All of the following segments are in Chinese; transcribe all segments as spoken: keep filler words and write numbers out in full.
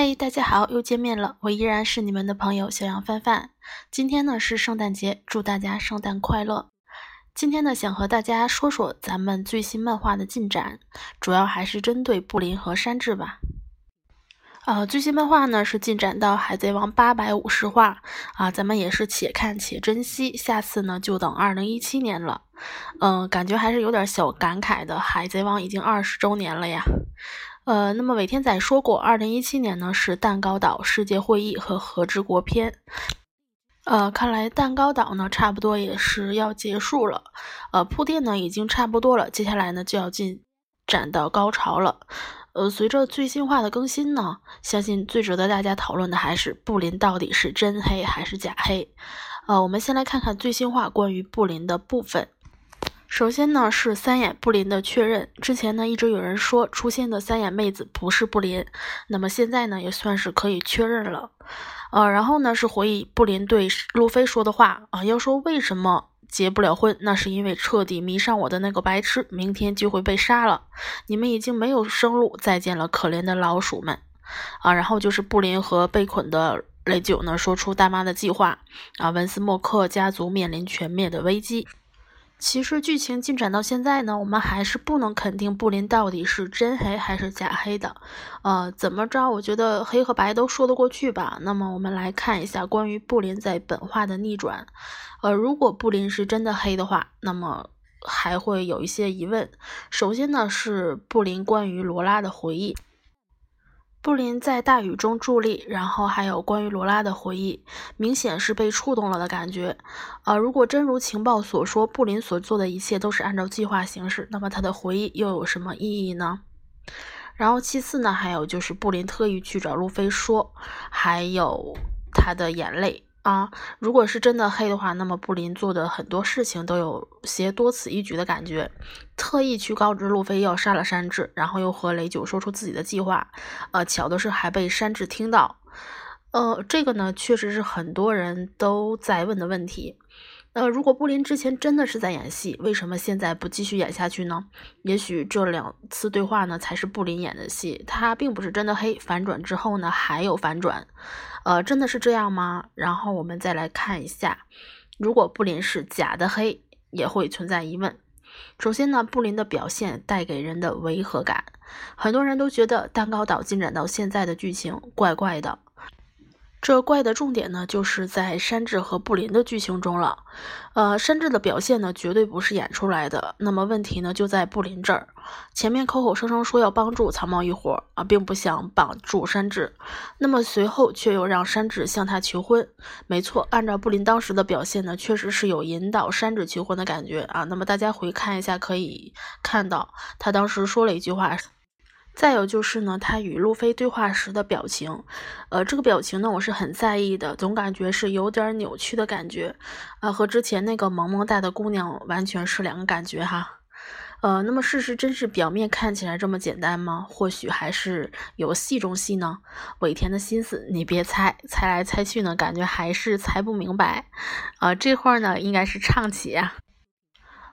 嘿、hey, 大家好，又见面了，我依然是你们的朋友小羊范范。今天呢是圣诞节，祝大家圣诞快乐。今天呢想和大家说说咱们最新漫画的进展，主要还是针对布林和山治吧。呃，最新漫画呢是进展到海贼王八百五十话啊，咱们也是且看且珍惜，下次呢就等二零一七年了。嗯、呃，感觉还是有点小感慨的，海贼王已经二十周年了呀。呃，那么尾天宰说过二零一七年呢是蛋糕岛世界会议和和之国篇。呃，看来蛋糕岛呢差不多也是要结束了，呃，铺垫呢已经差不多了，接下来呢就要进展到高潮了。呃，随着最新话的更新呢，相信最值得大家讨论的还是布林到底是真黑还是假黑。呃，我们先来看看最新话关于布林的部分。首先呢是三眼布林的确认，之前呢一直有人说出现的三眼妹子不是布林，那么现在呢也算是可以确认了。呃，然后呢是回忆布林对路飞说的话啊、呃，要说为什么结不了婚，那是因为彻底迷上我的那个白痴明天就会被杀了，你们已经没有生路，再见了可怜的老鼠们啊。然后就是布林和被捆的雷九呢说出大妈的计划啊，文斯莫克家族面临全灭的危机。其实剧情进展到现在呢，我们还是不能肯定布林到底是真黑还是假黑的。呃，怎么着，我觉得黑和白都说得过去吧。那么我们来看一下关于布林在本话的逆转。呃，如果布林是真的黑的话，那么还会有一些疑问。首先呢，是布林关于罗拉的回忆。布林在大雨中伫立，然后还有关于罗拉的回忆，明显是被触动了的感觉。呃，如果真如情报所说，布林所做的一切都是按照计划行事，那么他的回忆又有什么意义呢？然后其次呢，还有就是布林特意去找路飞说，还有他的眼泪啊。如果是真的黑的话，那么布林做的很多事情都有些多此一举的感觉，特意去告知路飞要杀了山治，然后又和雷九说出自己的计划，呃，巧的是还被山治听到。呃，这个呢确实是很多人都在问的问题。呃，如果布林之前真的是在演戏，为什么现在不继续演下去呢？也许这两次对话呢才是布林演的戏，他并不是真的黑，反转之后呢还有反转。呃，真的是这样吗？然后我们再来看一下，如果布林是假的黑，也会存在疑问。首先呢，布林的表现带给人的违和感，很多人都觉得蛋糕岛进展到现在的剧情怪怪的。这怪的重点呢就是在山治和布林的剧情中了。呃，山治的表现呢绝对不是演出来的，那么问题呢就在布林这儿。前面口口声声说要帮助草帽一伙啊，并不想绑住山治，那么随后却又让山治向他求婚。没错，按照布林当时的表现呢，确实是有引导山治求婚的感觉啊。那么大家回看一下可以看到，他当时说了一句话。再有就是呢，他与路飞对话时的表情，呃，这个表情呢，我是很在意的，总感觉是有点扭曲的感觉，啊、呃，和之前那个萌萌哒的姑娘完全是两个感觉哈，呃，那么事实真是表面看起来这么简单吗？或许还是有戏中戏呢。尾田的心思你别猜，猜来猜去呢，感觉还是猜不明白，啊、呃，这会儿呢应该是唱起呀、啊。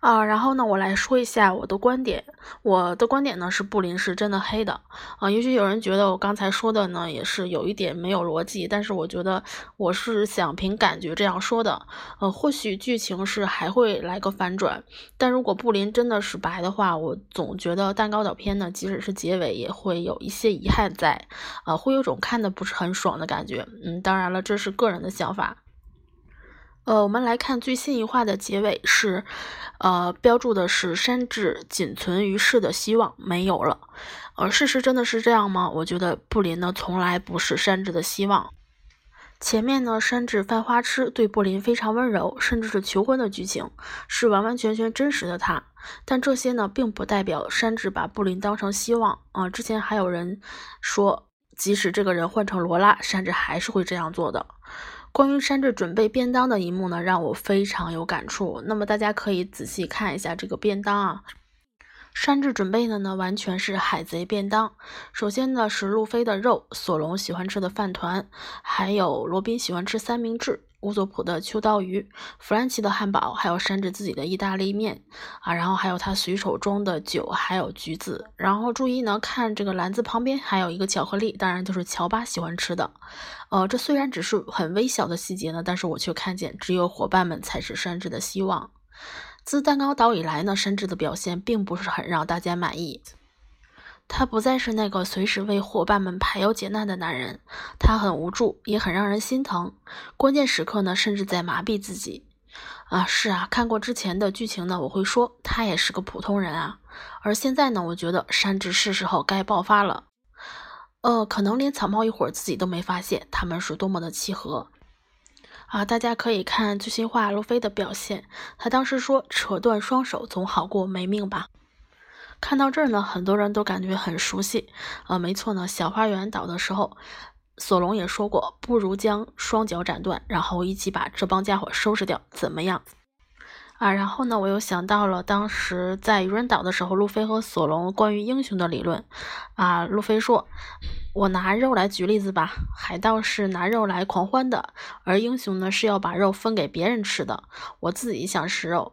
啊，然后呢，我来说一下我的观点。我的观点呢是布林是真的黑的啊。也许有人觉得我刚才说的呢也是有一点没有逻辑，但是我觉得我是想凭感觉这样说的。呃，或许剧情是还会来个反转，但如果布林真的是白的话，我总觉得蛋糕岛篇呢，即使是结尾也会有一些遗憾在，啊，会有种看的不是很爽的感觉。嗯，当然了，这是个人的想法。呃，我们来看最新一话的结尾是，呃，标注的是山治仅存于世的希望没有了。呃，事实真的是这样吗？我觉得布林呢从来不是山治的希望。前面呢，山治犯花痴，对布林非常温柔，甚至是求婚的剧情是完完全全真实的他。但这些呢，并不代表山治把布林当成希望啊、呃。之前还有人说，即使这个人换成罗拉，山治还是会这样做的。关于山治准备便当的一幕呢，让我非常有感触。那么大家可以仔细看一下这个便当啊，山治准备的呢完全是海贼便当。首先呢是路飞的肉，索隆喜欢吃的饭团，还有罗宾喜欢吃三明治乌索普的秋刀鱼、弗兰奇的汉堡，还有山治自己的意大利面啊，然后还有他随手中的酒，还有橘子。然后注意呢，看这个篮子旁边还有一个巧克力，当然就是乔巴喜欢吃的。呃，这虽然只是很微小的细节呢，但是我却看见只有伙伴们才是山治的希望。自蛋糕岛以来呢，山治的表现并不是很让大家满意。他不再是那个随时为伙伴们排忧解难的男人，他很无助，也很让人心疼。关键时刻呢，甚至在麻痹自己。啊，是啊，看过之前的剧情呢，我会说他也是个普通人啊。而现在呢，我觉得山治是时候该爆发了。呃，可能连草帽一伙自己都没发现他们是多么的契合。啊，大家可以看最新话路飞的表现，他当时说扯断双手总好过没命吧。看到这儿呢，很多人都感觉很熟悉啊、呃，没错呢，小花园岛的时候，索隆也说过，不如将双脚斩断，然后一起把这帮家伙收拾掉，怎么样？啊，然后呢，我又想到了当时在愚人岛的时候，路飞和索隆关于英雄的理论啊，路飞说，我拿肉来举例子吧，海盗是拿肉来狂欢的，而英雄呢是要把肉分给别人吃的，我自己想吃肉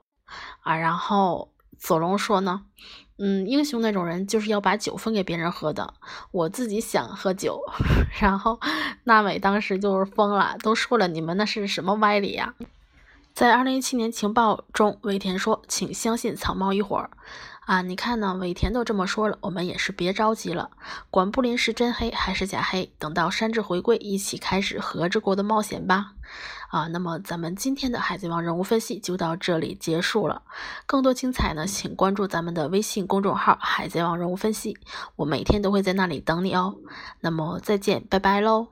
啊，然后索隆说呢。嗯，英雄那种人就是要把酒分给别人喝的，我自己想喝酒。然后娜美当时就是疯了，都说了你们那是什么歪理呀、啊？在二零一七年情报中，尾田说请相信草帽一伙啊，你看呢，尾田都这么说了，我们也是别着急了，管布林是真黑还是假黑，等到山治回归一起开始和之国的冒险吧。啊，那么咱们今天的海贼王人物分析就到这里结束了，更多精彩呢请关注咱们的微信公众号海贼王人物分析，我每天都会在那里等你哦。那么再见，拜拜喽。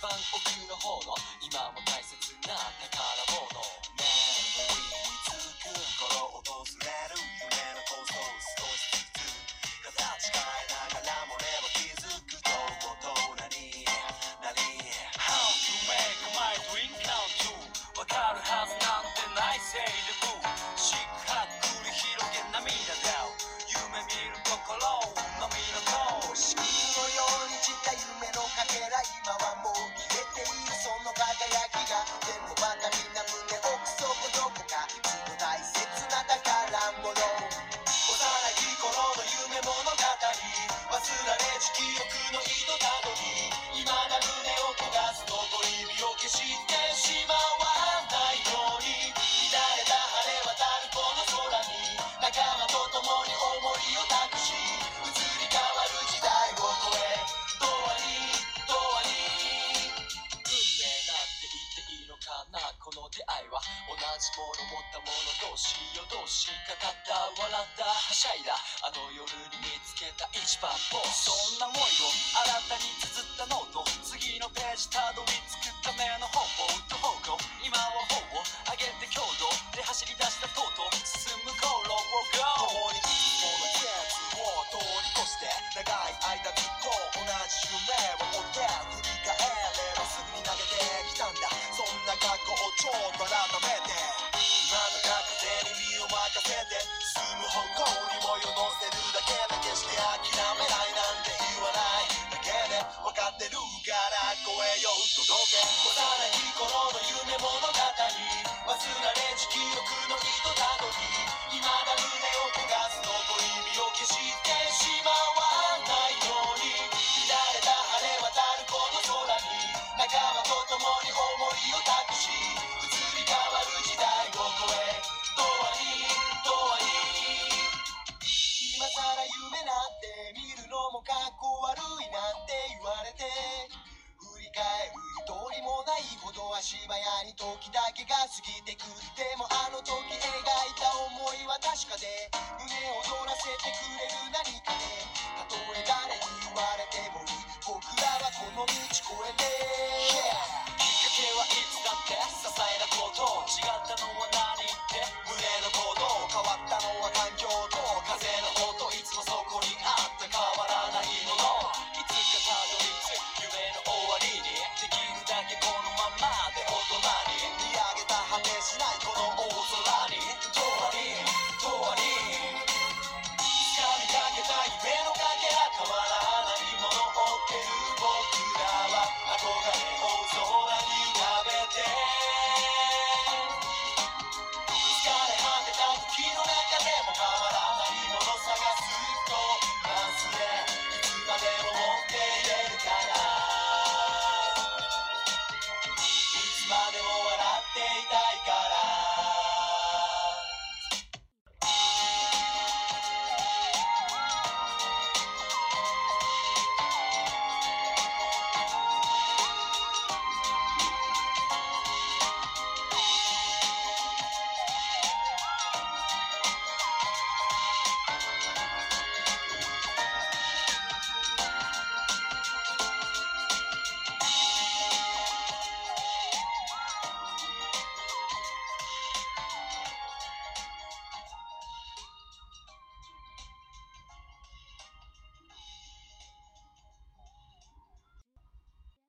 一番奥の方の今も大切な宝物メモリーつく頃訪れる夢の構想少しずつ形変えながらも俺も気づくと大人になり How to make my dream come true わかるはずなんてないせいでブーしっかり繰り広げ涙で夢見るところのみの通し水のように散った夢のかけら今はもうあの夜に見つけた一番もそんな思いを新たに綴ったノート次のページたどり着くための方法と方向今は本を上げて強度で走り出したとうとう進む航路を GO 共に一歩の季節を通り越して長い間ずっと同じ夢を追って振り返ればすぐに投げてきたんだそんな過去をちょっと改めて今の学生に身を任せて進む方向「この